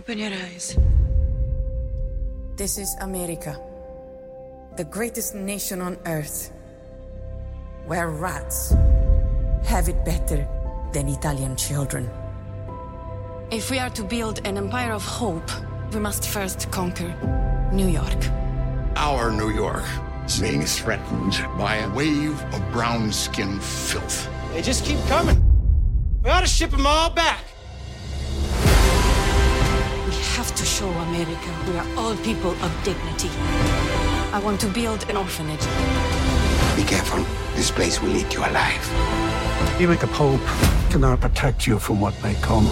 Open your eyes. This is America, the greatest nation on earth, where rats have it better than Italian children. If we are to build an empire of hope, we must first conquer New York. Our New York is being threatened by a wave of brown-skinned filth. They just keep coming. We ought to ship them all back. We have to show America we are all people of dignity. I want to build an orphanage. Be careful. This place will eat you alive. You make a pope cannot protect you from what may come.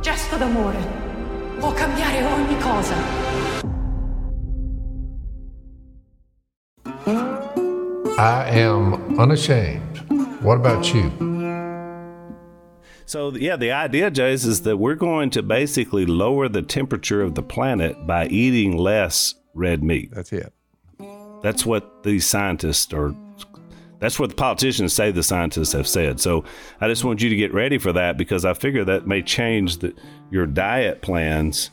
Gesto d'amore può cambiare ogni cosa. I am unashamed. What about you? So, yeah, the idea, Jase, is that we're going to basically lower the temperature of the planet by eating less red meat. That's it. That's what these scientists are. That's what the politicians say the scientists have said. So I just want you to get ready for that, because I figure that may change your diet plans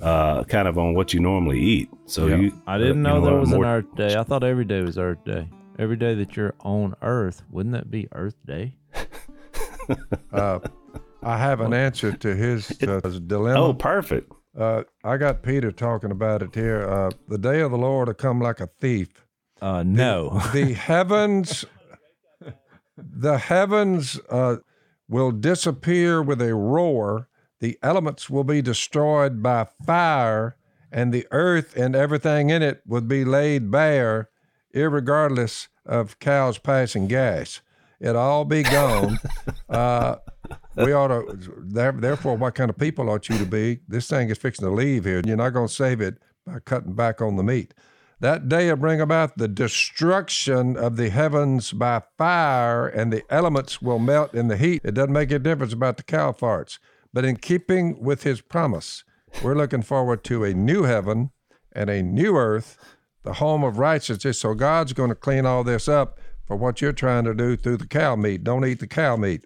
kind of on what you normally eat. So yeah. I didn't know there was an Earth Day. I thought every day was Earth Day. Every day that you're on Earth, wouldn't that be Earth Day? I have an answer to his dilemma. Oh, perfect. I got Peter talking about it here. The day of the Lord will come like a thief. No. The heavens will disappear with a roar. The elements will be destroyed by fire, and the earth and everything in it would be laid bare, irregardless of cows passing gas. It'll all be gone. We ought to. Therefore, what kind of people ought you to be? This thing is fixing to leave here. You're not going to save it by cutting back on the meat. That day will bring about the destruction of the heavens by fire, and the elements will melt in the heat. It doesn't make a difference about the cow farts. But in keeping with his promise, we're looking forward to a new heaven and a new earth, the home of righteousness. So God's going to clean all this up for what you're trying to do through the cow meat. Don't eat the cow meat.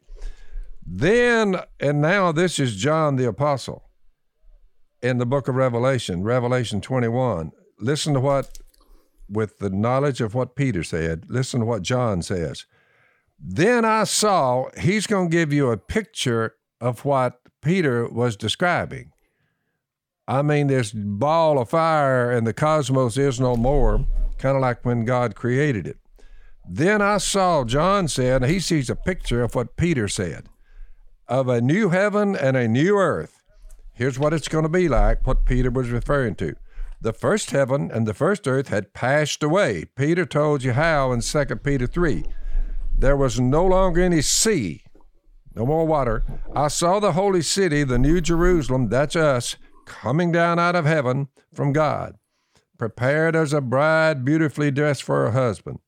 Then, and now this is John the Apostle in the book of Revelation, Revelation 21. Listen to what, with the knowledge of what Peter said, listen to what John says. Then I saw, he's going to give you a picture of what Peter was describing. I mean, this ball of fire and the cosmos is no more, kind of like when God created it. Then I saw, John said, and he sees a picture of what Peter said, of a new heaven and a new earth. Here's what it's going to be like, what Peter was referring to. The first heaven and the first earth had passed away. Peter told you how in 2 Peter 3. There was no longer any sea, no more water. I saw the holy city, the new Jerusalem, that's us, coming down out of heaven from God, prepared as a bride beautifully dressed for her husband.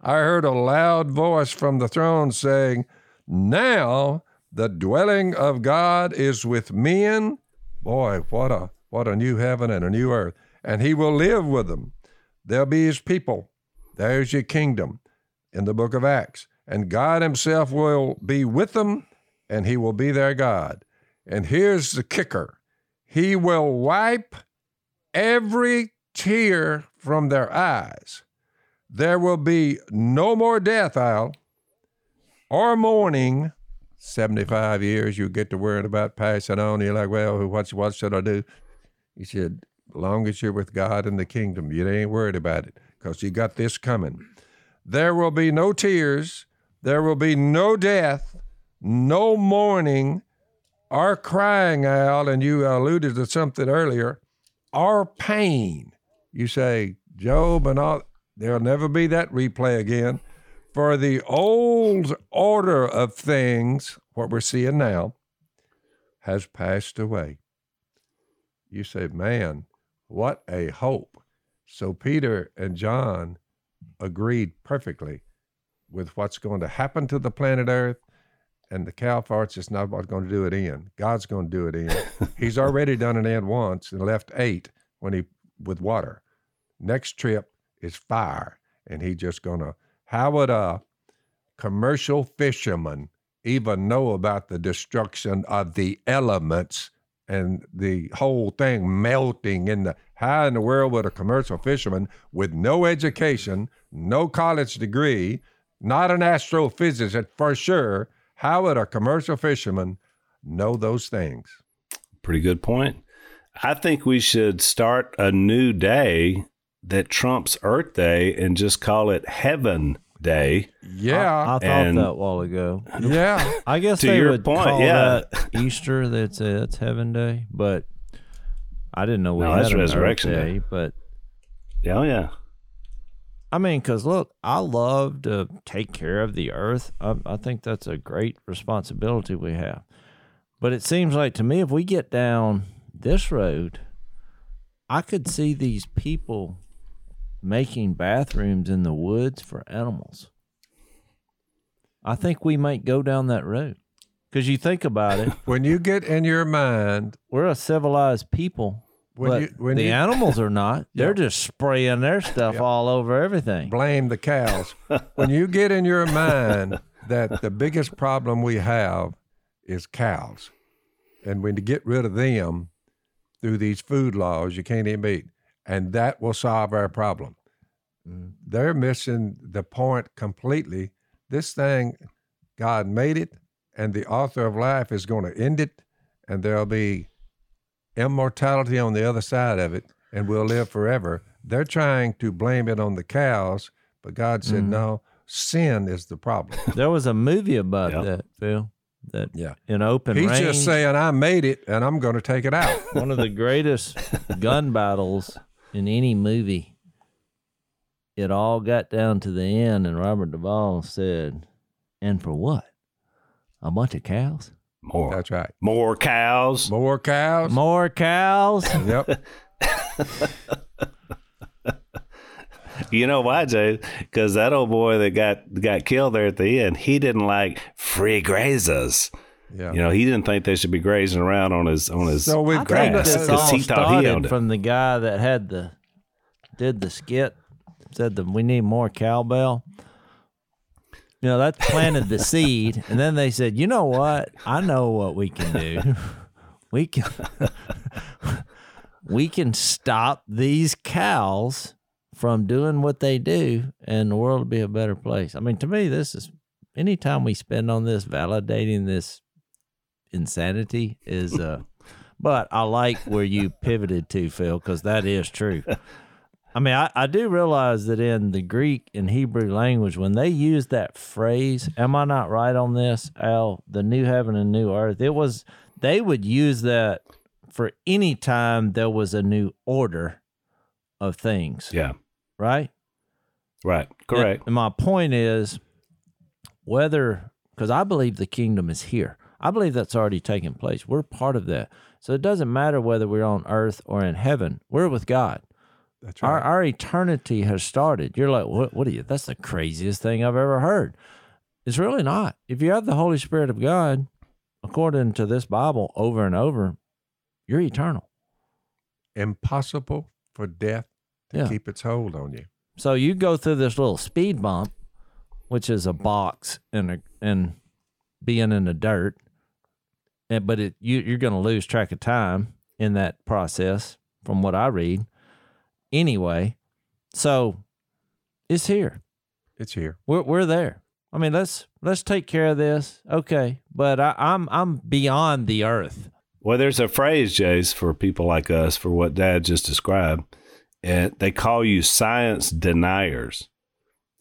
I heard a loud voice from the throne saying, now the dwelling of God is with men. Boy, what a new heaven and a new earth. And he will live with them. They'll be his people. There's your kingdom in the book of Acts. And God himself will be with them, and he will be their God. And here's the kicker. He will wipe every tear from their eyes. There will be no more death, Al, or mourning. 75 years, you get to worrying about passing on. You're like, well, what should I do? He said, long as you're with God in the kingdom, you ain't worried about it, because you got this coming. There will be no tears. There will be no death, no mourning, or crying, Al, and you alluded to something earlier, or pain. You say, Job and all, there'll never be that replay again. For the old order of things, what we're seeing now, has passed away. You say, man, what a hope. So Peter and John agreed perfectly with what's going to happen to the planet Earth, and the cow farts is not what's going to do it in. God's going to do it in. He's already done it in once and left 8 with water. Next trip is fire, and he just gonna, how would a commercial fisherman even know about the destruction of the elements and the whole thing melting in the, how in the world would a commercial fisherman with no education, no college degree, not an astrophysicist for sure, how would a commercial fisherman know those things? Pretty good point. I think we should start a new day that trumps Earth Day and just call it Heaven Day. Yeah. I thought that a while ago. Yeah. I guess they would call that Easter. That's Heaven Day, but I didn't know we had that's Resurrection Day. But yeah, yeah. I mean, because look, I love to take care of the earth. I think that's a great responsibility we have. But it seems like to me, if we get down this road, I could see these people making bathrooms in the woods for animals. I think we might go down that road. Because you think about it. When you get in your mind. We're a civilized people. But the animals are not. They're just spraying their stuff all over everything. Blame the cows. When you get in your mind that the biggest problem we have is cows, and when to get rid of them through these food laws, you can't even eat, and that will solve our problem. Mm. They're missing the point completely. This thing, God made it, and the author of life is going to end it, and there'll be immortality on the other side of it, and we'll live forever. They're trying to blame it on the cows, but God said, no, sin is the problem. There was a movie about that, Phil, that in open range. He's just saying, I made it, and I'm going to take it out. One of the greatest gun battles in any movie. It all got down to the end, and Robert Duvall said, and for what? A bunch of cows? More. That's right. More cows. More cows. More cows. Yep. You know why, Jay? Because that old boy that got killed there at the end, he didn't like free grazers. Yeah. You know, he didn't think they should be grazing around on his so with grass. Because he thought he owned it. From the guy that did the skit, said that we need more cowbell. You know, that planted the seed, and then they said, you know what? I know what we can do. We can stop these cows from doing what they do, and the world will be a better place. I mean, to me, this is, any time we spend on this, validating this insanity is, but I like where you pivoted to, Phil, because that is true. I mean, I do realize that in the Greek and Hebrew language, when they use that phrase, am I not right on this, Al, the new heaven and new earth, it was, they would use that for any time there was a new order of things. Yeah. Right? Right. Correct. And my point is whether, because I believe the kingdom is here. I believe that's already taken place. We're part of that. So it doesn't matter whether we're on earth or in heaven. We're with God. That's right. Our eternity has started. You're like, what are you? That's the craziest thing I've ever heard. It's really not. If you have the Holy Spirit of God, according to this Bible over and over, you're eternal. Impossible for death to keep its hold on you. So you go through this little speed bump, which is a box and being in the dirt, but you're going to lose track of time in that process from what I read. Anyway, so it's here. It's here. We're there. I mean, let's take care of this, okay? But I'm beyond the earth. Well, there's a phrase, Jase, for people like us, for what Dad just described, and they call you science deniers,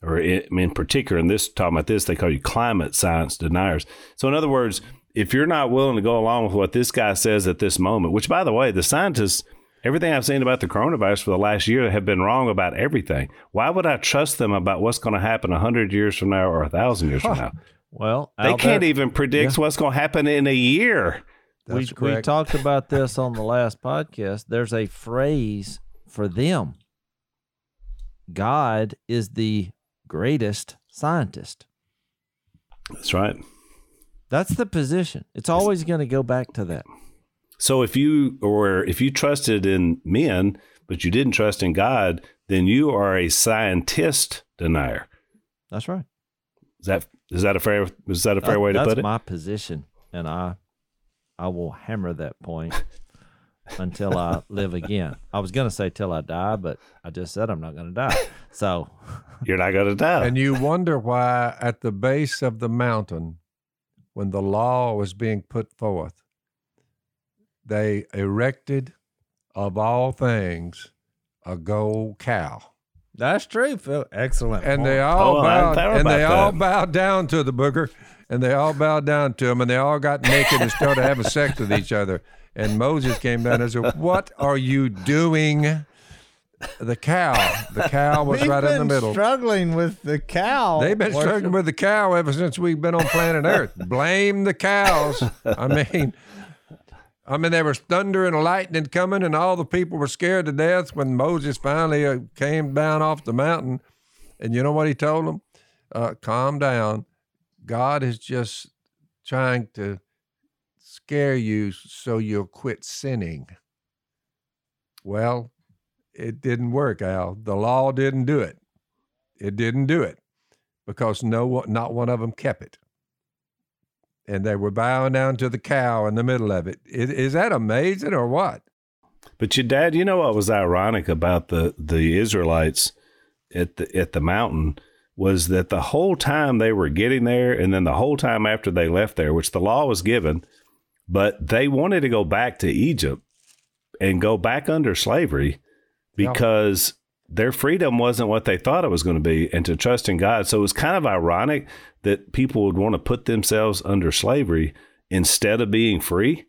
or in particular, in this talking about this, they call you climate science deniers. So, in other words, if you're not willing to go along with what this guy says at this moment, which, by the way, the scientists. Everything I've seen about the coronavirus for the last year have been wrong about everything. Why would I trust them about what's going to happen 100 years from now or 1,000 years from now? Well, they can't even predict what's going to happen in a year. We talked about this on the last podcast. There's a phrase for them. God is the greatest scientist. That's right. That's the position. It's always going to go back to that. So if you trusted in men, but you didn't trust in God, then you are a scientist denier. That's right. Is that a fair way to put it? That's my position, and I will hammer that point until I live again. I was going to say till I die, but I just said I'm not going to die. So you're not going to die. And you wonder why at the base of the mountain, when the law was being put forth, they erected, of all things, a gold cow. That's true, Phil. Excellent. And they all bowed down to the booger, and they all bowed down to him, and they all got naked and started having sex with each other. And Moses came down and said, "What are you doing?" The cow was right in the middle. They've been struggling with the cow. They've been struggling with the cow ever since we've been on planet Earth. Blame the cows. I mean, there was thunder and lightning coming, and all the people were scared to death when Moses finally came down off the mountain. And you know what he told them? Calm down. God is just trying to scare you so you'll quit sinning. Well, it didn't work, Al. The law didn't do it. It didn't do it because not one of them kept it. And they were bowing down to the cow in the middle of it. Is that amazing or what? But your dad, you know what was ironic about the Israelites at the mountain was that the whole time they were getting there, and then the whole time after they left there, which the law was given, but they wanted to go back to Egypt and go back under slavery because their freedom wasn't what they thought it was going to be, and to trust in God. So it was kind of ironic that people would want to put themselves under slavery instead of being free.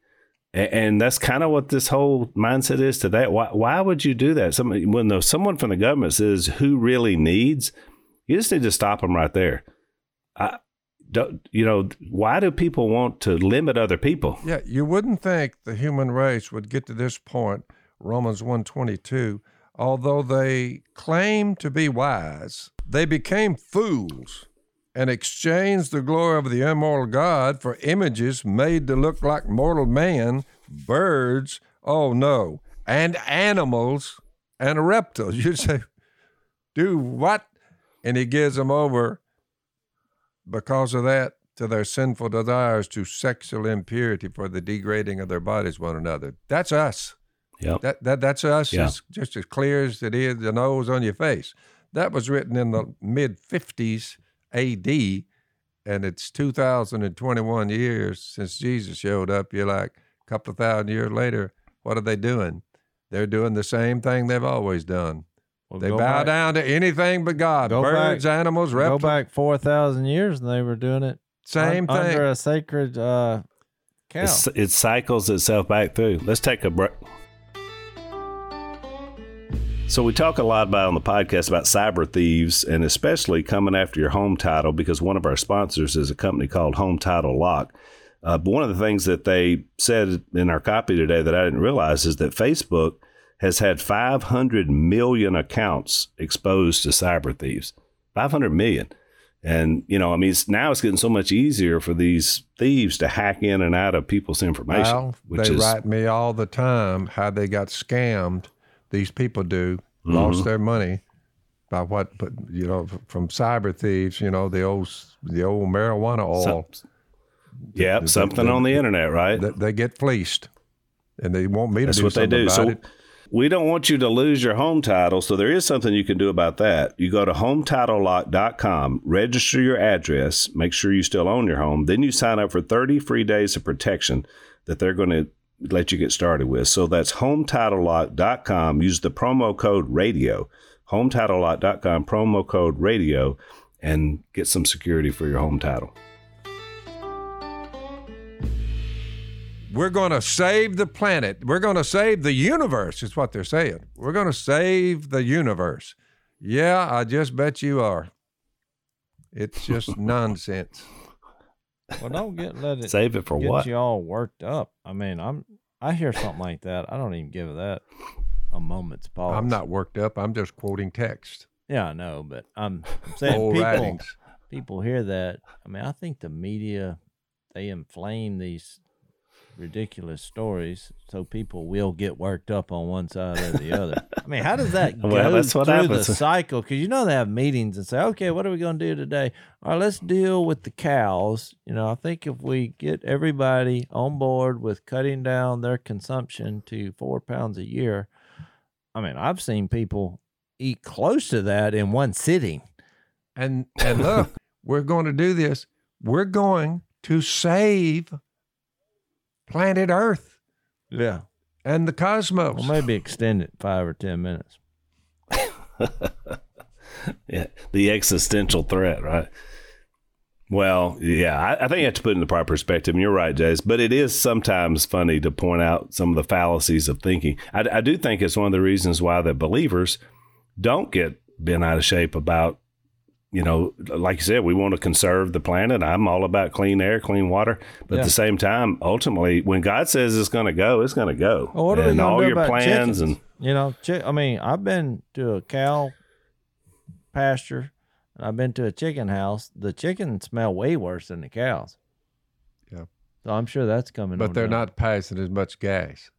And that's kind of what this whole mindset is today. Why would you do that? When someone from the government says who really needs, you just need to stop them right there. Why do people want to limit other people? Yeah, you wouldn't think the human race would get to this point, Romans 1:22, although they claimed to be wise, they became fools and exchanged the glory of the immortal God for images made to look like mortal man, birds, and animals and reptiles. You say, do what? And he gives them over because of that to their sinful desires, to sexual impurity for the degrading of their bodies one another. That's us. Yep. That's us. Yeah. It's just as clear as it is the nose on your face. That was written in the mid-50s A.D., and it's 2,021 years since Jesus showed up. You're like, a couple of thousand years later, what are they doing? They're doing the same thing they've always done. Well, they bow down to anything but God, birds, animals, reptiles. Go back 4,000 years, and they were doing it. Same thing. Under a sacred cow. It cycles itself back through. Let's take a break. So we talk a lot about on the podcast about cyber thieves, and especially coming after your home title, because one of our sponsors is a company called Home Title Lock. But one of the things that they said in our copy today that I didn't realize is that Facebook has had 500 million accounts exposed to cyber thieves, 500 million. And, now it's getting so much easier for these thieves to hack in and out of people's information. Well, they write me all the time how they got scammed. These people lost their money by from cyber thieves, the old marijuana oil. Something on the internet, right? They get fleeced, and they want me to do something about it. That's what they do. So we don't want you to lose your home title, so there is something you can do about that. You go to HomeTitleLock.com, register your address, make sure you still own your home, then you sign up for 30 free days of protection that they're going to let you get started with. So that's HomeTitleLock.com. Use the promo code radio, HomeTitleLock.com, promo code radio, and get some security for your home title. We're going to save the planet. We're going to save the universe, is what they're saying. We're going to save the universe. Yeah, I just bet you are. It's just nonsense. Well, don't save it for what? You all worked up. I mean, I hear something like that, I don't even give that a moment's pause. I'm not worked up. I'm just quoting text. Yeah, I know, but I'm saying people hear that. I mean, I think the media, they inflame these ridiculous stories so people will get worked up on one side or the other. I mean, how does that go through the cycle? Because you know they have meetings and say, okay, what are we going to do today? All right, let's deal with the cows. You know, I think if we get everybody on board with cutting down their consumption to 4 pounds a year, I mean, I've seen people eat close to that in one sitting. And look, we're going to do this. We're going to save planet Earth. Yeah. And the cosmos. Well, maybe extend it 5 or 10 minutes. Yeah. The existential threat, right? Well, yeah, I think you have to put it in the proper perspective. And you're right, Jase. But it is sometimes funny to point out some of the fallacies of thinking. I do think it's one of the reasons why the believers don't get bent out of shape about, you know, like you said, we want to conserve the planet. I'm all about clean air, clean water. But at the same time, ultimately, when God says it's going to go, it's going to go. Well, what are and we all do your about plans chickens? And you know, I mean, I've been to a cow pasture. I've been to a chicken house. The chickens smell way worse than the cows. Yeah. So I'm sure that's coming. But they're not passing as much gas.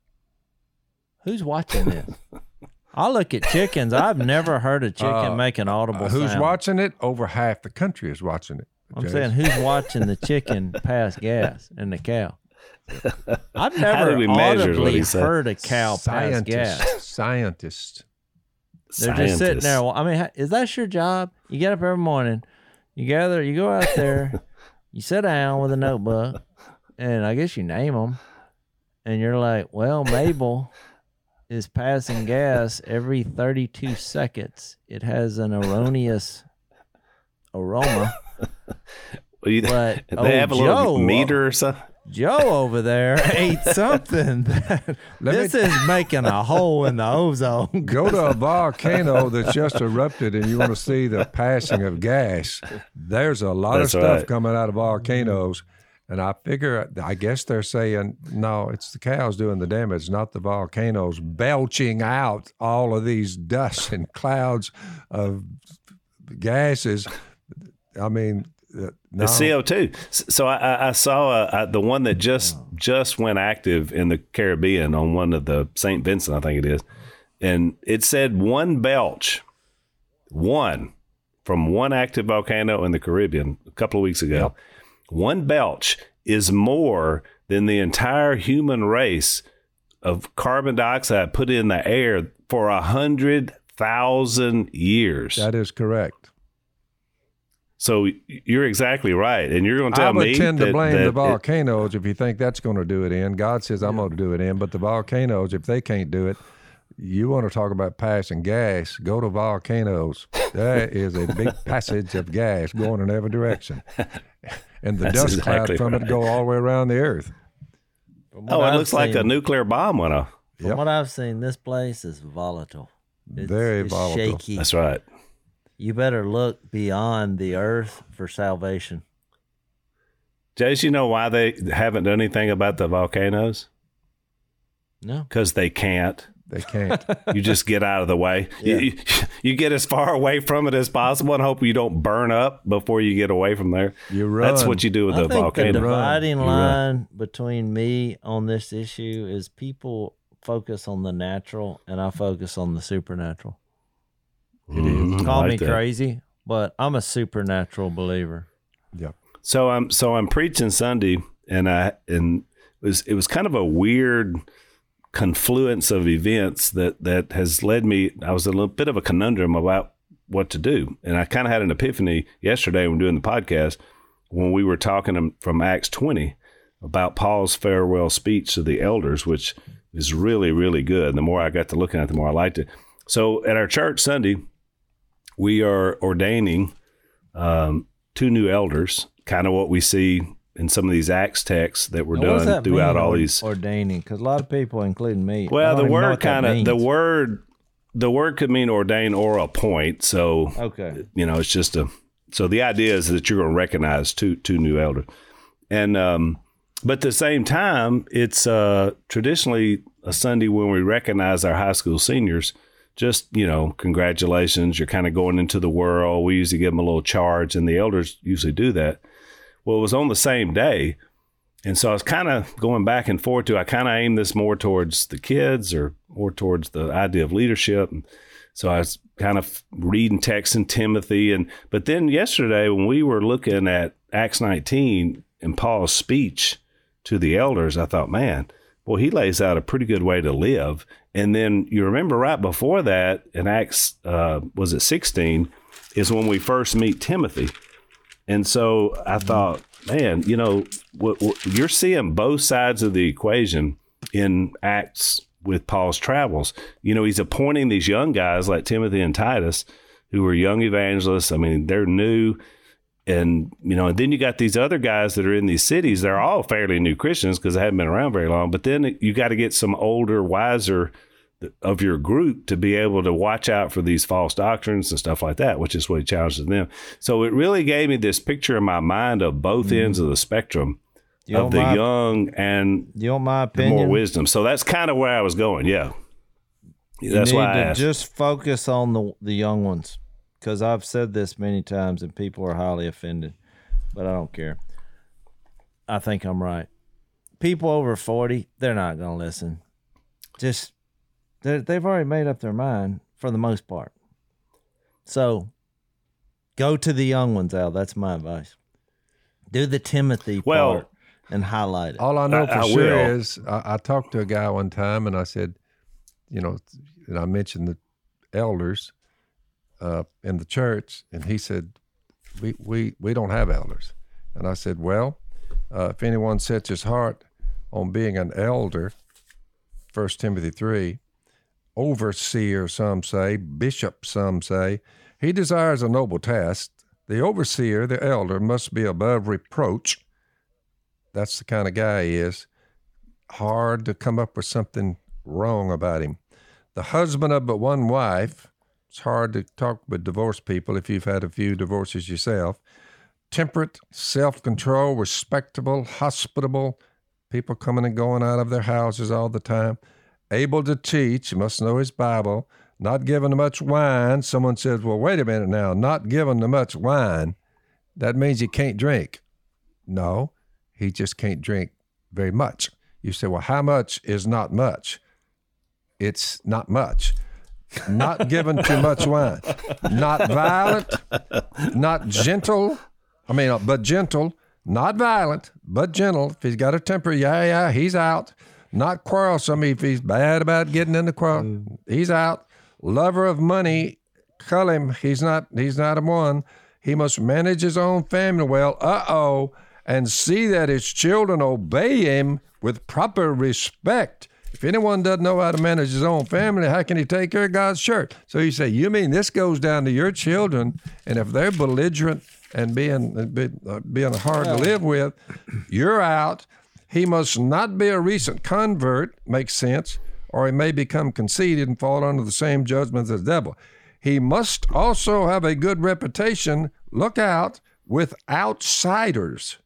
Who's watching this? I look at chickens. I've never heard a chicken make an audible sound. Who's watching it? Over half the country is watching it. I'm saying who's watching the chicken pass gas and the cow? I've never audibly heard a cow pass gas. Scientists. They're just sitting there. I mean, is that your job? You get up every morning, you gather, you go out there, you sit down with a notebook, and I guess you name them, and you're like, well, Mabel is passing gas every 32 seconds. It has an erroneous aroma. But they have a little meter or something. Joe over there ate something. This is making a hole in the ozone. Go to a volcano that's just erupted and you want to see the passing of gas. There's a lot of stuff coming out of volcanoes. And I guess they're saying, no, it's the cows doing the damage, not the volcanoes belching out all of these dusts and clouds of gases. I mean, no. It's CO2. So I saw the one that just went active in the Caribbean on one of the St. Vincent, I think it is. And it said one belch, one from one active volcano in the Caribbean a couple of weeks ago. Yep. One belch is more than the entire human race of carbon dioxide put in the air for 100,000 years. That is correct. So you're exactly right, and you're going to tell me I would tend to blame the volcanoes if you think that's going to do it in. God says I'm going to do it in, but the volcanoes, if they can't do it, you want to talk about passing gas, go to volcanoes. There is a big passage of gas going in every direction, and the dust cloud from it go all the way around the earth. Oh, it looks like a nuclear bomb went off. From what I've seen, this place is volatile. It's very volatile. Shaky. That's right. You better look beyond the earth for salvation. Jase, you know why they haven't done anything about the volcanoes? No. Because they can't. They can't. You just get out of the way. Yeah. You get as far away from it as possible and hope you don't burn up before you get away from there. You run. That's what you do with the volcano. The dividing line between me on this issue is people focus on the natural and I focus on the supernatural. It is. Call me crazy, but I'm a supernatural believer. Yeah. So I'm preaching Sunday, and it was kind of a weird confluence of events that has led me. I was a little bit of a conundrum about what to do, and I kind of had an epiphany yesterday when doing the podcast when we were talking from Acts 20 about Paul's farewell speech to the elders, which is really, really good. And the more I got to looking at it, the more I liked it. So at our church Sunday, we are ordaining two new elders, kind of what we see in some of these Acts texts that were done throughout all these ordaining, because a lot of people, including me, well, the word kind of the word could mean ordain or appoint. So you know, it's just so the idea is that you're going to recognize two new elders, and but at the same time, it's traditionally a Sunday when we recognize our high school seniors. Just, you know, congratulations, you're kind of going into the world. We usually give them a little charge, and the elders usually do that. Well, it was on the same day And so I was kind of going back and forth to, I kind of aimed this more towards the kids or more towards the idea of leadership. And so I was kind of reading texts in Timothy. But then yesterday when we were looking at Acts 19 and Paul's speech to the elders, I thought, man, well, he lays out a pretty good way to live. And then you remember right before that in Acts, was it 16, is when we first meet Timothy. And so I thought, man, you know, you're seeing both sides of the equation in Acts with Paul's travels. You know, he's appointing these young guys like Timothy and Titus, who are young evangelists. I mean, they're new. And, you know, and then you got these other guys that are in these cities. They're all fairly new Christians because they haven't been around very long. But then you got to get some older, wiser of your group to be able to watch out for these false doctrines and stuff like that, which is what he challenges them. So it really gave me this picture in my mind of both ends of the spectrum of the young and the more wisdom. So that's kind of where I was going. Yeah. That's why I asked. Just focus on the young ones. Because I've said this many times and people are highly offended, but I don't care. I think I'm right. People over 40, they're not going to listen. Just, they've already made up their mind for the most part. So go to the young ones, Al. That's my advice. Do the Timothy part and highlight it. All I know I talked to a guy one time and I said, you know, and I mentioned the elders in the church, and he said, we don't have elders. And I said, if anyone sets his heart on being an elder, 1 Timothy 3, overseer some say, bishop some say, he desires a noble task. The overseer, the elder, must be above reproach. That's the kind of guy he is. Hard to come up with something wrong about him. The husband of but one wife. It's hard to talk with divorced people if you've had a few divorces yourself. Temperate, self-control, respectable, hospitable, people coming and going out of their houses all the time. Able to teach, must know his Bible. Not given to much wine. Someone says, well, wait a minute now, not given to much wine. That means he can't drink. No, he just can't drink very much. You say, well, how much is not much? It's not much. Not given to much wine, not violent, not gentle. I mean, but gentle, not violent, but gentle. If he's got a temper, yeah, he's out. Not quarrelsome. If he's bad about getting in the quarrel, he's out. Lover of money, cull him. He's not a one. He must manage his own family well, and see that his children obey him with proper respect. If anyone doesn't know how to manage his own family, how can he take care of God's church? So you say, you mean this goes down to your children, and if they're belligerent and being hard to live with, you're out. He must not be a recent convert, makes sense, or he may become conceited and fall under the same judgment as the devil. He must also have a good reputation, look out, with outsiders,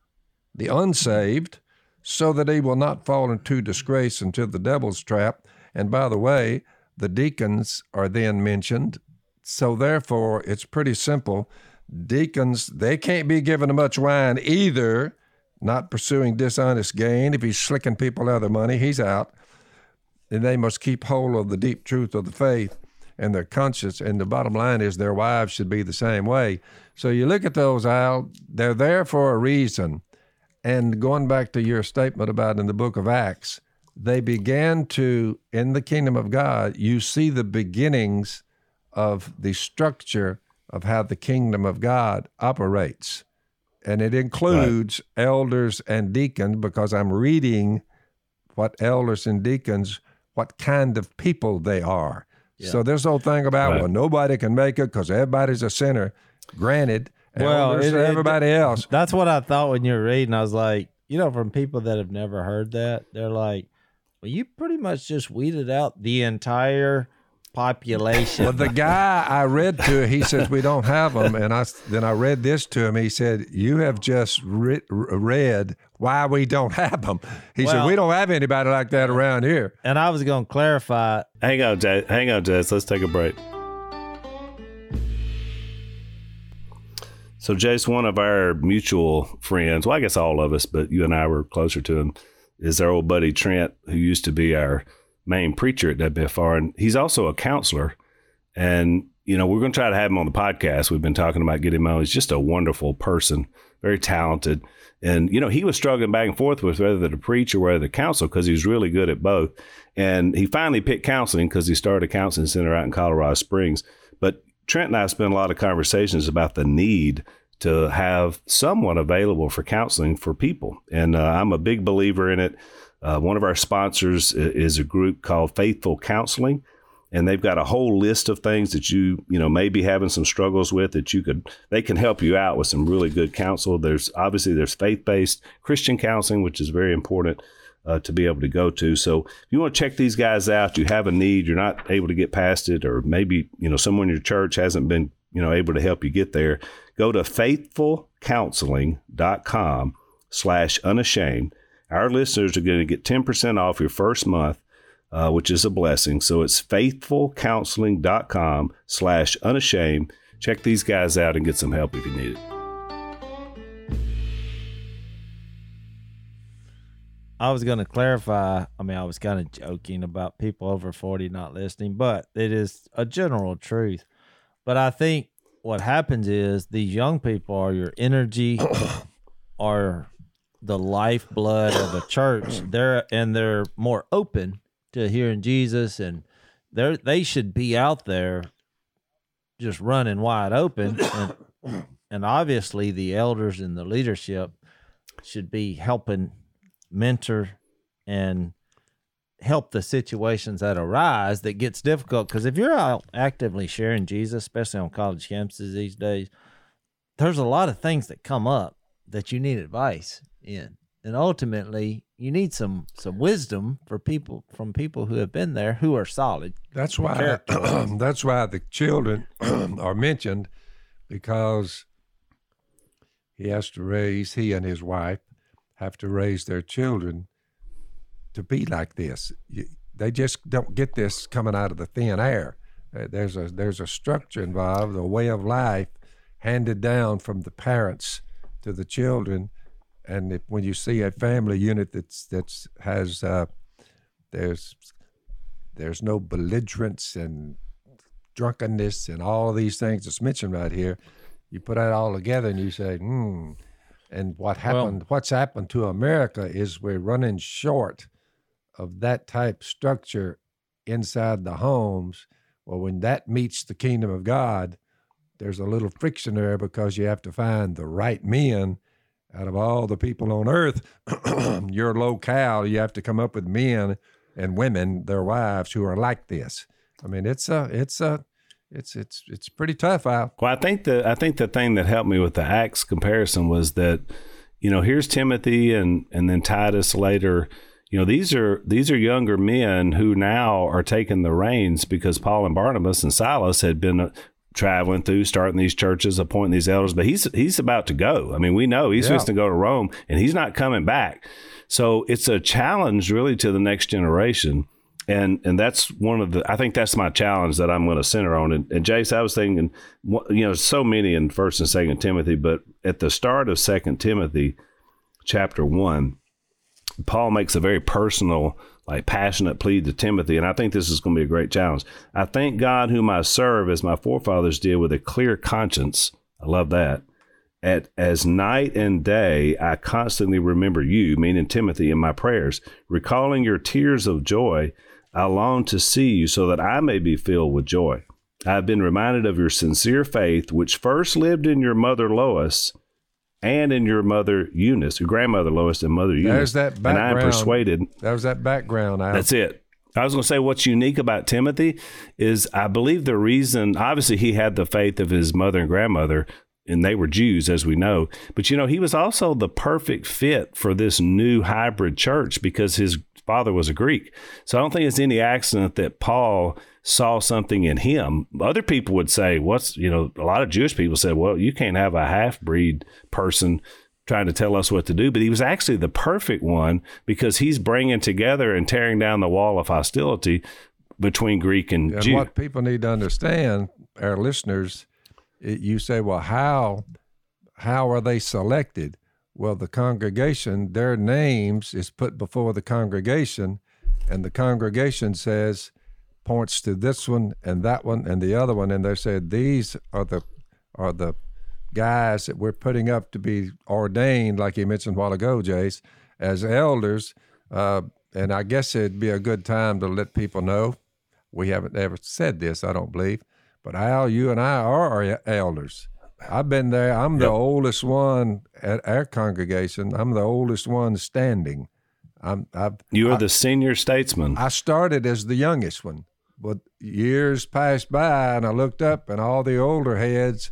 the unsaved, so that he will not fall into disgrace until the devil's trap. And by the way, the deacons are then mentioned. So therefore, it's pretty simple. Deacons, they can't be given much wine either, not pursuing dishonest gain. If he's slicking people out of their money, he's out. And they must keep hold of the deep truth of the faith and their conscience. And the bottom line is their wives should be the same way. So you look at those, Al, they're there for a reason. And going back to your statement about in the book of Acts, they began to, in the kingdom of God, you see the beginnings of the structure of how the kingdom of God operates. And it includes elders and deacons, because I'm reading what elders and deacons, what kind of people they are. Yeah. So this whole thing about, well, nobody can make it because everybody's a sinner. Granted, everybody else. That's what I thought when you were reading. I was like, you know, from people that have never heard that, they're like, well, you pretty much just weeded out the entire population. Well, the guy I read to, he says, we don't have them. And then I read this to him. He said, you have just read why we don't have them. He said, we don't have anybody like that around here. And I was going to clarify. Hang on, Jase. Let's take a break. So Jase, one of our mutual friends, well, I guess all of us, but you and I were closer to him, is our old buddy Trent, who used to be our main preacher at WFR. And he's also a counselor. And, you know, we're going to try to have him on the podcast. We've been talking about getting him on. He's just a wonderful person, very talented. And, you know, he was struggling back and forth with whether to preach or whether to counsel because he was really good at both. And he finally picked counseling because he started a counseling center out in Colorado Springs. But Trent and I spent a lot of conversations about the need to have someone available for counseling for people. And I'm a big believer in it. One of our sponsors is a group called Faithful Counseling. And they've got a whole list of things that you may be having some struggles with that they can help you out with some really good counsel. There's faith-based Christian counseling, which is very important to be able to go to. So if you want to check these guys out, you have a need, you're not able to get past it, or maybe, someone in your church hasn't been, able to help you get there, go to faithfulcounseling.com/unashamed. Our listeners are going to get 10% off your first month. Which is a blessing. So it's faithfulcounseling.com/unashamed. Check these guys out and get some help if you need it. I was going to clarify. I mean, I was kind of joking about people over 40 not listening, but it is a general truth. But I think what happens is these young people are your energy, are the lifeblood of the church. They're more open to hearing Jesus, and they should be out there just running wide open. And obviously the elders and the leadership should be helping mentor and help the situations that arise that gets difficult. Because if you're out actively sharing Jesus, especially on college campuses these days, there's a lot of things that come up that you need advice in. And ultimately, you need some wisdom from people who have been there, who are solid. That's why the children are mentioned, because he and his wife have to raise their children to be like this. They just don't get this coming out of the thin air. There's a structure involved, a way of life handed down from the parents to the children. And when you see a family unit that has there's no belligerence and drunkenness and all these things that's mentioned right here, you put that all together and you say, And what's happened to America is we're running short of that type structure inside the homes. Well, when that meets the kingdom of God, there's a little friction there, because you have to find the right men. Out of all the people on earth, your locale, you have to come up with men and women, their wives, who are like this. I mean, it's pretty tough out. Well, I think the thing that helped me with the Acts comparison was that, here's Timothy and then Titus later. These are younger men who now are taking the reins, because Paul and Barnabas and Silas had been traveling through, starting these churches, appointing these elders, but he's about to go. I mean, we know he's supposed to go to Rome, and he's not coming back. So it's a challenge really to the next generation. And that's one of the, I think that's my challenge that I'm going to center on. And Jase, I was thinking, so many in 1st and 2nd Timothy, but at the start of 2nd Timothy chapter 1, Paul makes a very personal, like passionate plead to Timothy. And I think this is going to be a great challenge. I thank God whom I serve as my forefathers did, with a clear conscience. I love that. As night and day, I constantly remember you, meaning Timothy, in my prayers, recalling your tears of joy. I long to see you so that I may be filled with joy. I have been reminded of your sincere faith, which first lived in your mother Lois, and in your mother Eunice, your grandmother Lois and mother Eunice. There's that background. And I am persuaded. That was that background. That's it. I was going to say what's unique about Timothy is, I believe the reason, obviously he had the faith of his mother and grandmother, and they were Jews, as we know. But, he was also the perfect fit for this new hybrid church, because his father was a Greek. So I don't think it's any accident that Paul saw something in him. Other people would say, a lot of Jewish people said, well, you can't have a half-breed person trying to tell us what to do. But he was actually the perfect one, because he's bringing together and tearing down the wall of hostility between Greek and Jew. And what people need to understand, our listeners, you say, well, how How are they selected? Well, the congregation, their names is put before the congregation, and the congregation says, points to this one and that one and the other one, and they said, these are the guys that we're putting up to be ordained, like you mentioned a while ago, Jase, as elders. And I guess it'd be a good time to let people know. We haven't ever said this, I don't believe, but Al, you and I are elders. I've been there. I'm the oldest one at our congregation. I'm the oldest one standing. You are the senior statesman. I started as the youngest one, but years passed by, and I looked up, and all the older heads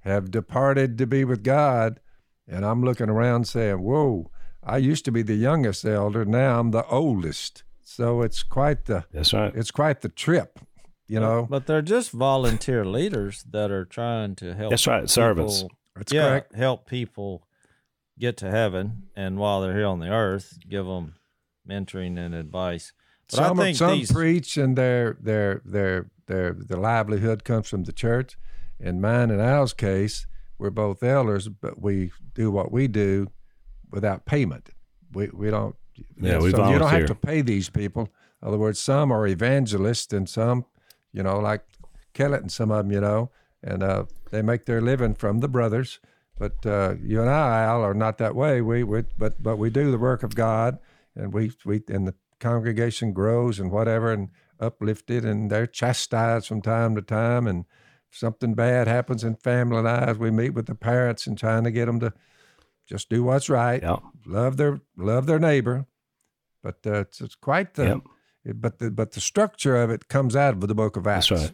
have departed to be with God, and I'm looking around saying, whoa, I used to be the youngest elder, now I'm the oldest. So it's quite the it's quite the trip, you know. But they're just volunteer leaders that are trying to help people, servants. That's correct. Help people get to heaven, and while they're here on the earth, give them mentoring and advice. But I think some preach, and their livelihood comes from the church. In mine and Al's case, we're both elders, but we do what we do without payment. We don't. Yeah, we volunteer. You don't have to pay these people. In other words, some are evangelists, and some, you know, like Kellett and some of them, you know, and they make their living from the brothers. But you and I, Al, are not that way. But we do the work of God, and we the congregation grows and whatever, and uplifted, and they're chastised from time to time, and something bad happens in family lives, we meet with the parents and trying to get them to just do what's right, love their neighbor. But it's quite the, but the structure of it comes out of the book of Acts. That's right.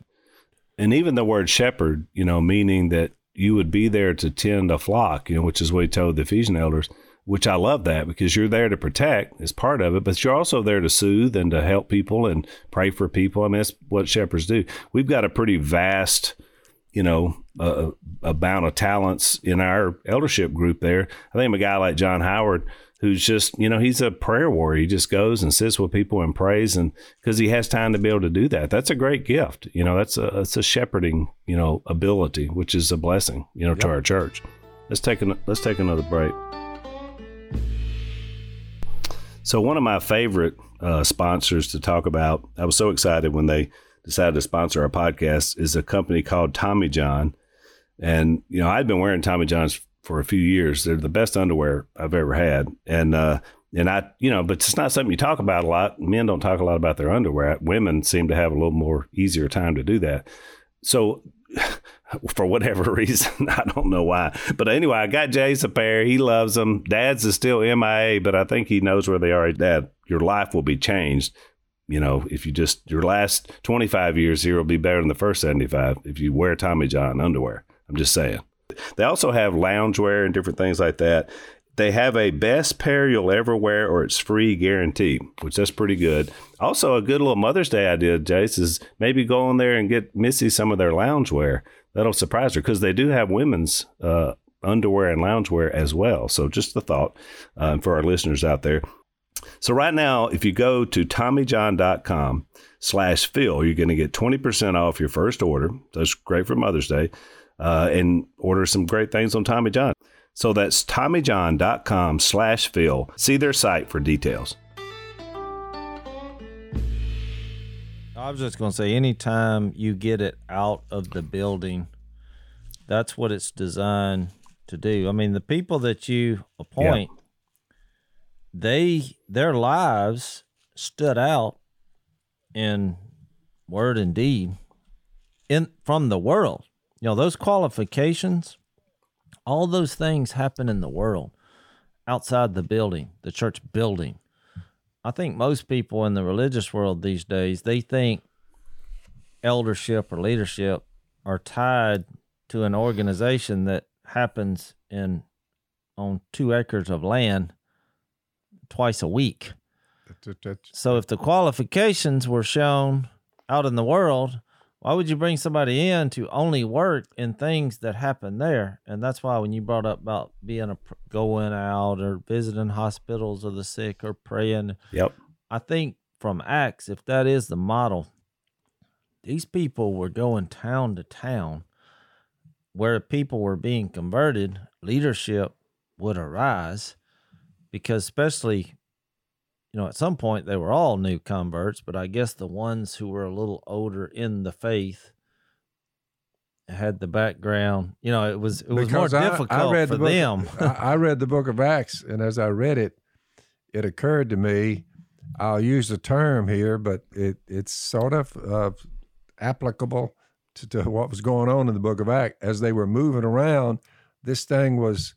And even the word shepherd, you know, meaning that you would be there to tend a flock, you know, which is what he told the Ephesian elders, which I love that, because you're there to protect as part of it, but you're also there to soothe and to help people and pray for people. I mean, that's what shepherds do. We've got a pretty vast, you know, amount of talents in our eldership group there. I think a guy like John Howard, who's just, you know, he's a prayer warrior. He just goes and sits with people and prays, and because he has time to be able to do that. That's a great gift. You know, that's a shepherding, you know, ability, which is a blessing, you know, to our church. Let's take another break. So one of my favorite sponsors to talk about, I was so excited when they decided to sponsor our podcast, is a company called Tommy John. And, you know, I've been wearing Tommy John's for a few years. They're the best underwear I've ever had. And I, you know, but it's not something you talk about a lot. Men don't talk a lot about their underwear. Women seem to have a little more easier time to do that. So for whatever reason, I don't know why. But anyway, I got Jase a pair. He loves them. Dad's is still MIA, but I think he knows where they are. Dad, your life will be changed. You know, if you just, your last 25 years here will be better than the first 75 if you wear Tommy John underwear. I'm just saying. They also have loungewear and different things like that. They have a best pair you'll ever wear or it's free guarantee, which that's pretty good. Also, a good little Mother's Day idea, Jase, is maybe go on there and get Missy some of their loungewear. That'll surprise her, because they do have women's underwear and loungewear as well. So just the thought for our listeners out there. So right now, if you go to TommyJohn.com/Phil, you're going to get 20% off your first order. That's great for Mother's Day. And order some great things on Tommy John. So that's TommyJohn.com/Phil. See their site for details. I was just going to say, anytime you get it out of the building, that's what it's designed to do. I mean, the people that you appoint, their lives stood out in word and deed from the world. You know, those qualifications, all those things happen in the world, outside the building, the church building. I think most people in the religious world these days, they think eldership or leadership are tied to an organization that happens on 2 acres of land twice a week. So if the qualifications were shown out in the world, why would you bring somebody in to only work in things that happen there? And that's why when you brought up about going out or visiting hospitals or the sick or praying, I think from Acts, if that is the model, these people were going town to town where people were being converted leadership would arise, because especially, you know, at some point they were all new converts, but I guess the ones who were a little older in the faith had the background. You know, it was more difficult for them. I read the book of Acts, and as I read it, it occurred to me, I'll use the term here, but it's sort of applicable to what was going on in the book of Acts. As they were moving around, this thing was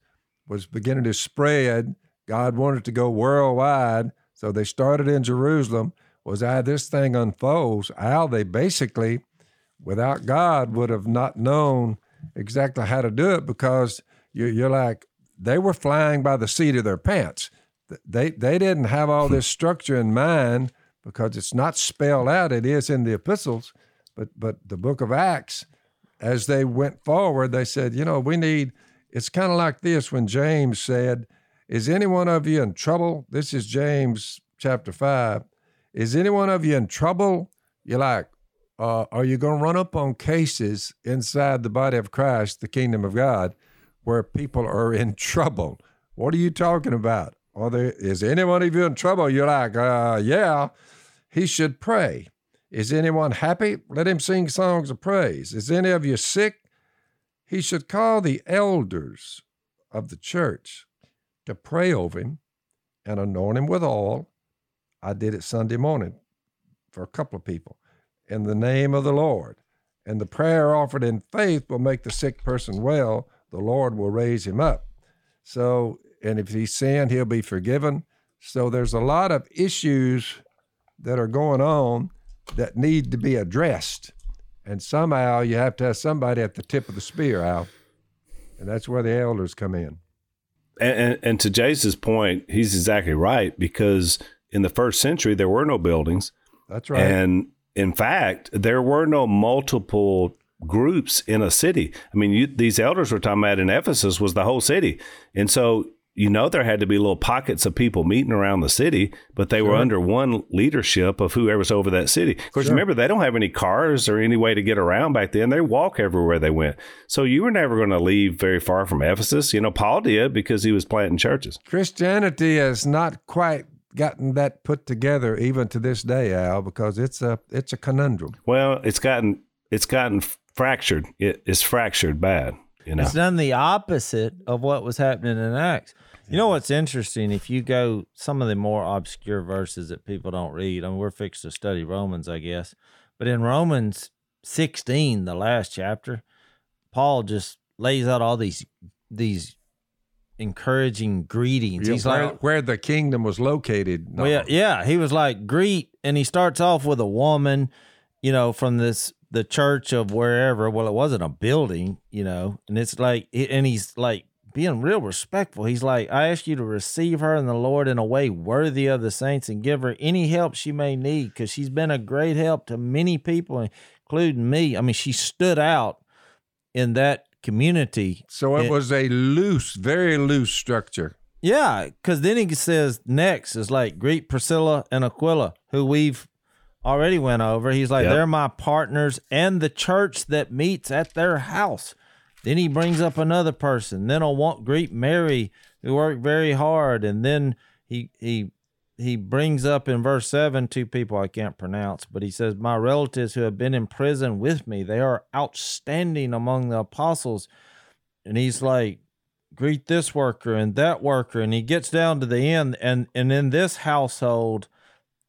beginning to spread. God wanted to go worldwide, so they started in Jerusalem. Was how this thing unfolds, how they basically, without God, would have not known exactly how to do it, because you're like, they were flying by the seat of their pants. They didn't have all this structure in mind, because it's not spelled out. It is in the epistles, but the book of Acts, as they went forward, they said, you know, we need, it's kind of like this when James said, is any one of you in trouble? This is James chapter 5. Is any one of you in trouble? You're like, are you going to run up on cases inside the body of Christ, the kingdom of God, where people are in trouble? What are you talking about? Is anyone of you in trouble? You're like, yeah, he should pray. Is anyone happy? Let him sing songs of praise. Is any of you sick? He should call the elders of the church to pray over him and anoint him with oil. I did it Sunday morning for a couple of people. In the name of the Lord. And the prayer offered in faith will make the sick person well. The Lord will raise him up. So, and if he sinned, he'll be forgiven. So there's a lot of issues that are going on that need to be addressed. And somehow you have to have somebody at the tip of the spear, Al. And that's where the elders come in. And to Jase's point, he's exactly right, because in the first century, there were no buildings. That's right. And in fact, there were no multiple groups in a city. I mean, these elders were talking about in Ephesus was the whole city. And so, you know, there had to be little pockets of people meeting around the city, but they were under one leadership of whoever's over that city. Of course, remember, they don't have any cars or any way to get around back then. They walk everywhere they went. So you were never going to leave very far from Ephesus. You know, Paul did, because he was planting churches. Christianity is not quite gotten that put together even to this day, Al, because it's a conundrum. Well, it's gotten fractured. It's fractured bad. You know? It's done the opposite of what was happening in Acts. You know what's interesting? If you go some of the more obscure verses that people don't read, I mean, we're fixed to study Romans, I guess. But in Romans 16, the last chapter, Paul just lays out all these encouraging greetings. He's like where the kingdom was located. No. Well, yeah, he was like, greet, and he starts off with a woman, you know, from the church of wherever. Well, it wasn't a building, you know, and it's like, and he's like being real respectful. He's like, I ask you to receive her in the Lord in a way worthy of the saints, and give her any help she may need, because she's been a great help to many people, including me. I mean, she stood out in that community. So it was a loose, very loose structure. Yeah, because then he says next is like, greet Priscilla and Aquila, who we've already went over. He's like, they're my partners and the church that meets at their house. Then he brings up another person. Then I want greet Mary, who worked very hard. And then he brings up in verse 7 two people I can't pronounce, but he says, my relatives who have been in prison with me, they are outstanding among the apostles. And he's like, greet this worker and that worker. And he gets down to the end, and in this household,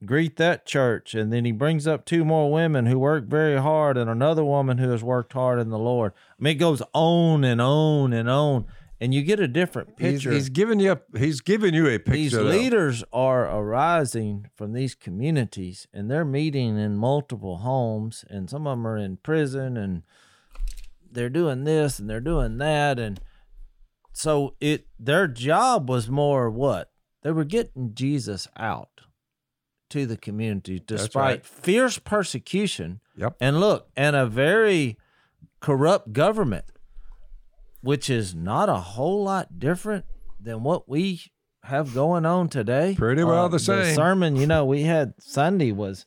greet that church. And then he brings up two more women who work very hard, and another woman who has worked hard in the Lord. I mean, it goes on and on and on, and you get a different picture. He's giving you a picture. These leaders are arising from these communities, and they're meeting in multiple homes, and some of them are in prison, and they're doing this and they're doing that. And so their job was more what? They were getting Jesus out to the community, despite fierce persecution. Yep. And look, and a very corrupt government, which is not a whole lot different than what we have going on today. Pretty well the same. The sermon, you know, we had Sunday was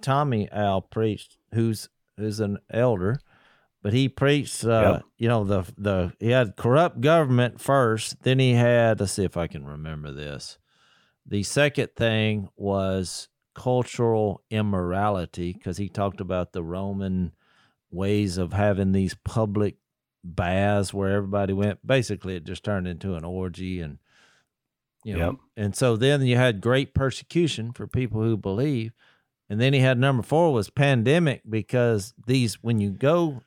Tommy Al preached, who's an elder, But he preached, you know, he had corrupt government first. Then he had, let's see if I can remember this. The second thing was cultural immorality, because he talked about the Roman ways of having these public baths where everybody went. Basically, it just turned into an orgy, and you know. Yep. And so then you had great persecution for people who believe. And then he had number 4 was pandemic, because these, when you go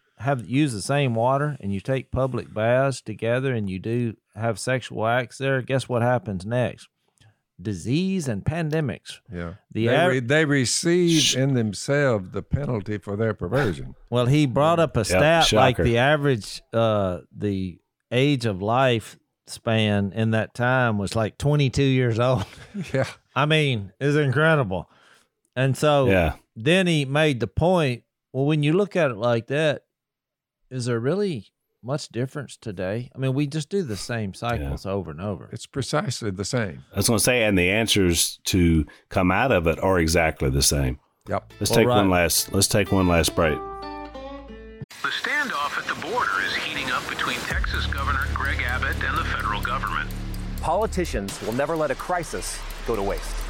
use the same water and you take public baths together and you do have sexual acts there, guess what happens next? Disease and pandemics. Yeah, they receive in themselves the penalty for their perversion. Well, he brought up a stat like the average, the age of life span in that time was like 22 years old. Yeah, I mean, it's incredible. And so then he made the point, well, when you look at it like that, is there really much difference today? I mean, we just do the same cycles over and over. It's precisely the same. I was going to say, and the answers to come out of it are exactly the same. Yep. Let's take one last break. The standoff at the border is heating up between Texas Governor Greg Abbott and the federal government. Politicians will never let a crisis go to waste.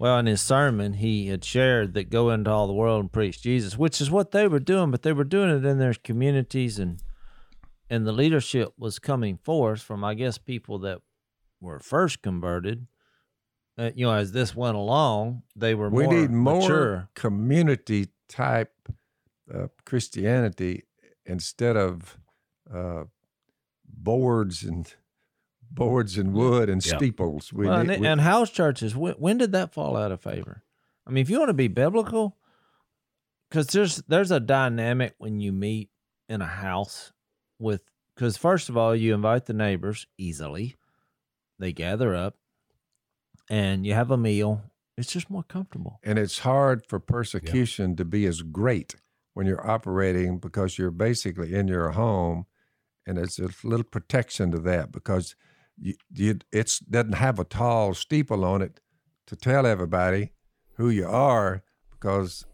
Well, in his sermon, he had shared that go into all the world and preach Jesus, which is what they were doing, but they were doing it in their communities, and the leadership was coming forth from, I guess, people that were first converted. You know, as this went along, they were more mature. We need more community-type Christianity instead of boards and wood and steeples. And house churches, when did that fall out of favor? I mean, if you want to be biblical, because there's a dynamic when you meet in a house because first of all, you invite the neighbors easily. They gather up and you have a meal. It's just more comfortable. And it's hard for persecution to be as great when you're operating, because you're basically in your home, and it's a little protection to that, because it doesn't have a tall steeple on it to tell everybody who you are, because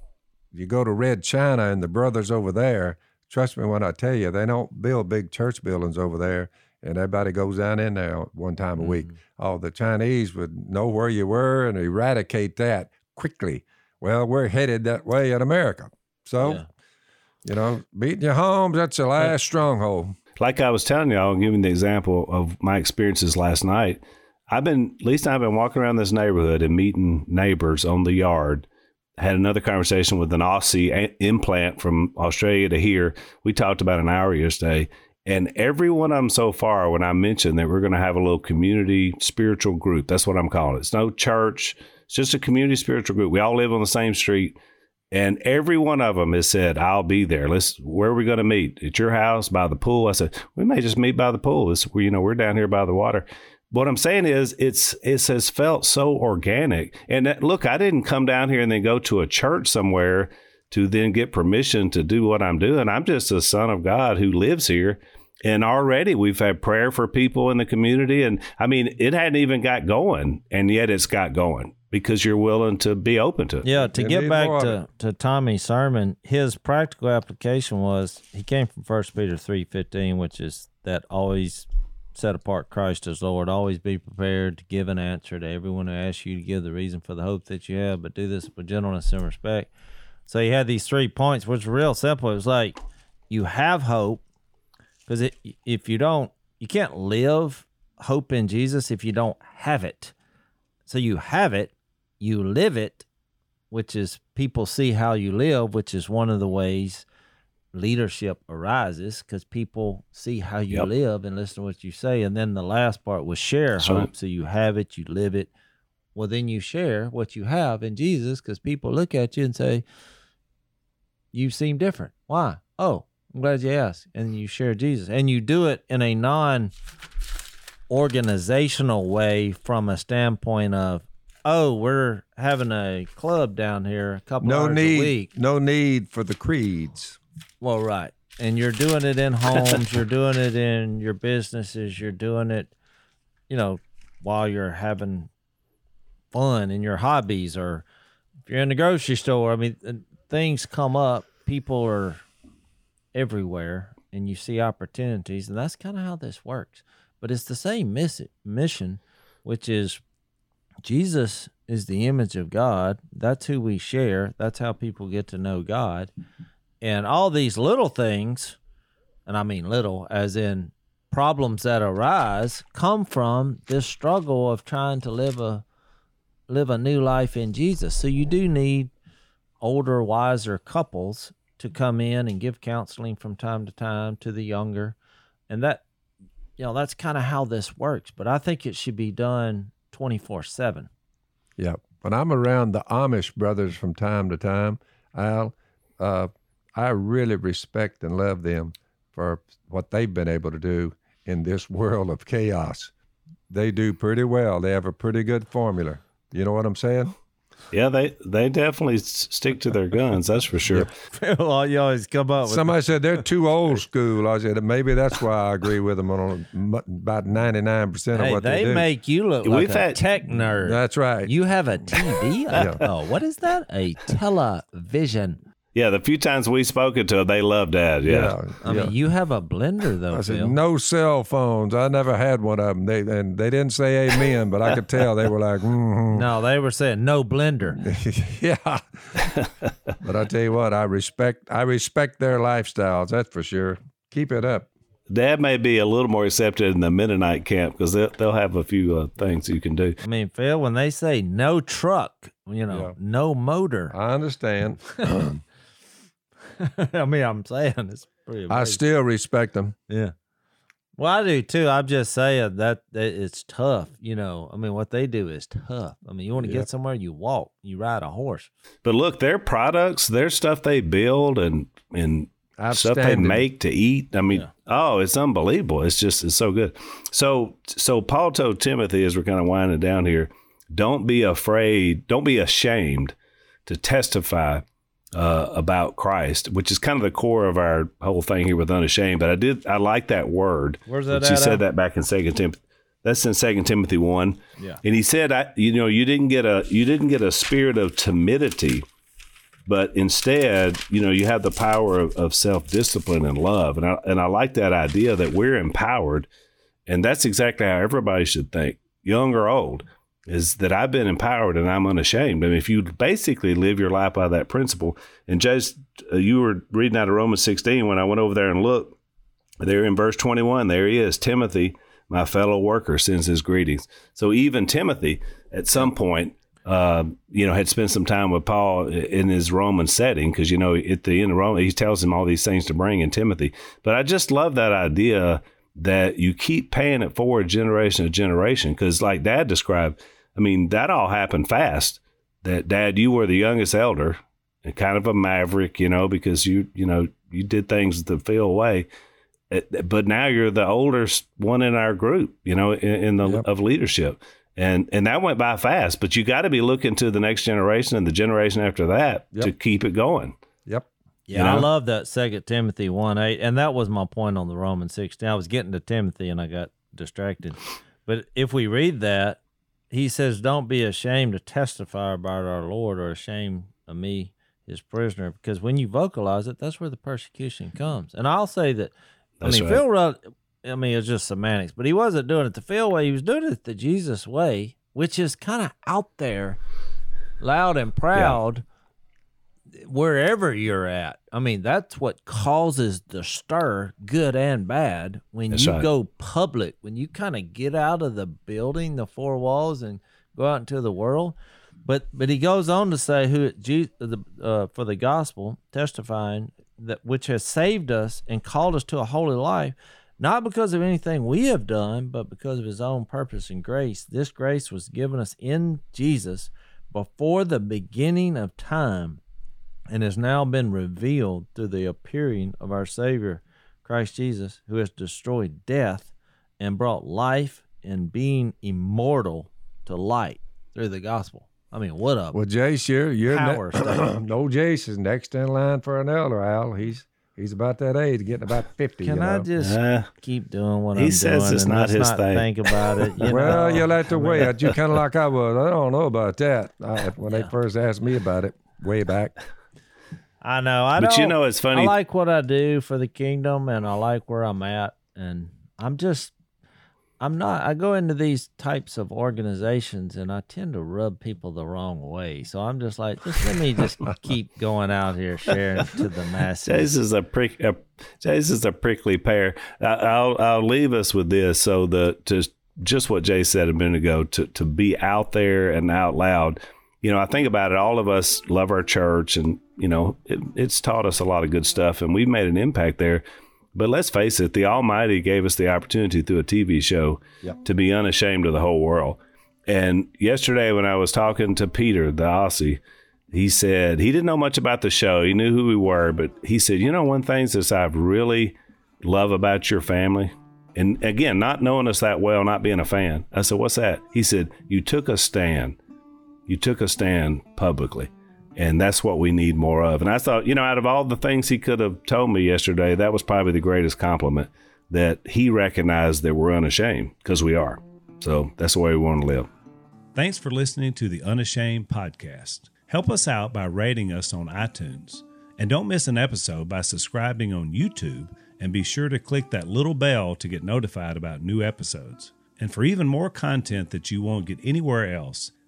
you go to Red China and the brothers over there, trust me when I tell you, they don't build big church buildings over there, and everybody goes down in there one time a week. Oh, the Chinese would know where you were and eradicate that quickly. Well, we're headed that way in America. So, you know, beating your homes, that's the last stronghold. Like I was telling you, I'll give you the example of my experiences last night. Lisa and I have been walking around this neighborhood and meeting neighbors on the yard. Had another conversation with an Aussie implant from Australia to here. We talked about an hour yesterday. And every one of them so far, when I mentioned that we're going to have a little community spiritual group, that's what I'm calling it. It's no church. It's just a community spiritual group. We all live on the same street. And every one of them has said, I'll be there. Where are we going to meet? At your house, by the pool? I said, we may just meet by the pool. We're down here by the water. What I'm saying is it has felt so organic. And look, I didn't come down here and then go to a church somewhere to then get permission to do what I'm doing. I'm just a son of God who lives here. And already we've had prayer for people in the community. And I mean, it hadn't even got going, and yet it's got going, because you're willing to be open to it. Yeah, to get back to Tommy's sermon, his practical application was, he came from 1 Peter 3:15, which is that always set apart Christ as Lord, always be prepared to give an answer to everyone who asks you to give the reason for the hope that you have, but do this with gentleness and respect. So he had these 3 points, which were real simple. It was like, you have hope, because if you don't, you can't live hope in Jesus if you don't have it. So you have it, you live it, which is people see how you live, which is one of the ways leadership arises, because people see how you live and listen to what you say. And then the last part was share hope. So you have it, you live it. Well, then you share what you have in Jesus, because people look at you and say, you seem different. Why? Oh, I'm glad you asked. And you share Jesus. And you do it in a non-organizational way from a standpoint of, oh, we're having a club down here a couple hours a week. No need for the creeds. Well, right. And you're doing it in homes. You're doing it in your businesses. You're doing it, you know, while you're having fun in your hobbies, or if you're in the grocery store. I mean, things come up. People are everywhere, and you see opportunities, and that's kind of how this works. But it's the same mission, which is Jesus is the image of God. That's who we share. That's how people get to know God. And all these little things, and I mean little as in problems that arise, come from this struggle of trying to live a new life in Jesus. So you do need older, wiser couples to come in and give counseling from time to time to the younger. And that, you know, that's kind of how this works. But I think it should be done 24/7. Yeah. When I'm around the Amish brothers from time to time, I really respect and love them for what they've been able to do in this world of chaos. They do pretty well. They have a pretty good formula. You know what I'm saying? Yeah, they definitely stick to their guns, that's for sure. Yeah. Well, you always come up with somebody said they're too old school. I said, maybe that's why I agree with them on about 99% of what they do. They make you look like a tech nerd. That's right. You have a TV? Yeah. Oh, what is that? A television. Yeah, the few times we've spoken to them, they love that. Yeah. I mean, you have a blender, though, I said, Phil. No cell phones. I never had one of them. They didn't say amen, but I could tell they were like, mm-hmm. No, they were saying no blender. Yeah. But I tell you what, I respect their lifestyles, that's for sure. Keep it up. Dad may be a little more accepted in the Mennonite camp because they'll have a few things you can do. I mean, Phil, when they say no truck, you know, no motor. I understand. I mean, I'm saying it's pretty amazing. I still respect them. Yeah. Well, I do too. I'm just saying that it's tough. You know, I mean, what they do is tough. I mean, you want to get somewhere, you walk, you ride a horse. But look, their products, their stuff they build and stuff they make to eat. I mean, it's unbelievable. It's so good. So Paul told Timothy, as we're kind of winding down here, don't be afraid, don't be ashamed to testify about Christ, which is kind of the core of our whole thing here with unashamed. But I like that word. Where's that? He said that back in Second Timothy. That's in 2 Timothy 1. Yeah. And he said, you didn't get a spirit of timidity, but instead, you know, you have the power of self-discipline and love. And I like that idea that we're empowered, and that's exactly how everybody should think, young or old. Is that I've been empowered and I'm unashamed. I mean, if you basically live your life by that principle, and Jase, you were reading out of Romans 16 when I went over there and looked, there in verse 21, there he is, Timothy, my fellow worker, sends his greetings. So even Timothy, at some point, had spent some time with Paul in his Roman setting, because, you know, at the end of Rome, he tells him all these things to bring in Timothy. But I just love that idea that you keep paying it forward generation to generation, because like Dad described, I mean, that all happened fast. That, Dad, you were the youngest elder and kind of a maverick, you know, because you did things the Phil way. But now you're the oldest one in our group, you know, of leadership. And that went by fast. But you got to be looking to the next generation and the generation after that to keep it going. Yep. Yeah, you know? I love that 2 Timothy 1:8. And that was my point on the Romans 16. I was getting to Timothy and I got distracted. But if we read that, he says, don't be ashamed to testify about our Lord or ashamed of me, his prisoner, because when you vocalize it, that's where the persecution comes. And I'll say that, that's right. Phil, it's just semantics, but he wasn't doing it the Phil way. He was doing it the Jesus way, which is kind of out there, loud and proud. wherever you're at. I mean, that's what causes the stir, good and bad, when that's you right. go public, when you kind of get out of the building, the four walls, and go out into the world. But he goes on to say, "Who for the gospel, testifying that which has saved us and called us to a holy life, not because of anything we have done, but because of his own purpose and grace. This grace was given us in Jesus before the beginning of time, and has now been revealed through the appearing of our Savior, Christ Jesus, who has destroyed death and brought life and being immortal to light through the gospel." I mean, what up? Well, Jase, you're power stuff. No, Jase is next in line for an elder, Al. He's about that age, getting about 50. Can I just keep doing what I'm doing? He says it's not his thing. Think about it. You well, know. You'll have to wait. You're kind of like I was. I don't know about that. When they first asked me about it, way back. I know. I don't. But you know, it's funny. I like what I do for the kingdom, and I like where I'm at, and I go into these types of organizations and I tend to rub people the wrong way. So I'm just like, let me keep going out here sharing to the masses. Jase is a prickly pear. I'll leave us with this. So just what Jase said a minute ago, to be out there and out loud. You know, I think about it. All of us love our church, and you know, it's taught us a lot of good stuff, and we've made an impact there. But let's face it, the Almighty gave us the opportunity through a TV show to be unashamed of the whole world. And yesterday when I was talking to Peter, the Aussie, he said he didn't know much about the show. He knew who we were, but he said, you know, one thing that I really love about your family, and again, not knowing us that well, not being a fan. I said, what's that? He said, you took a stand. You took a stand publicly. And that's what we need more of. And I thought, you know, out of all the things he could have told me yesterday, that was probably the greatest compliment, that he recognized that we're unashamed, because we are. So that's the way we want to live. Thanks for listening to the Unashamed Podcast. Help us out by rating us on iTunes. And don't miss an episode by subscribing on YouTube. And be sure to click that little bell to get notified about new episodes. And for even more content that you won't get anywhere else,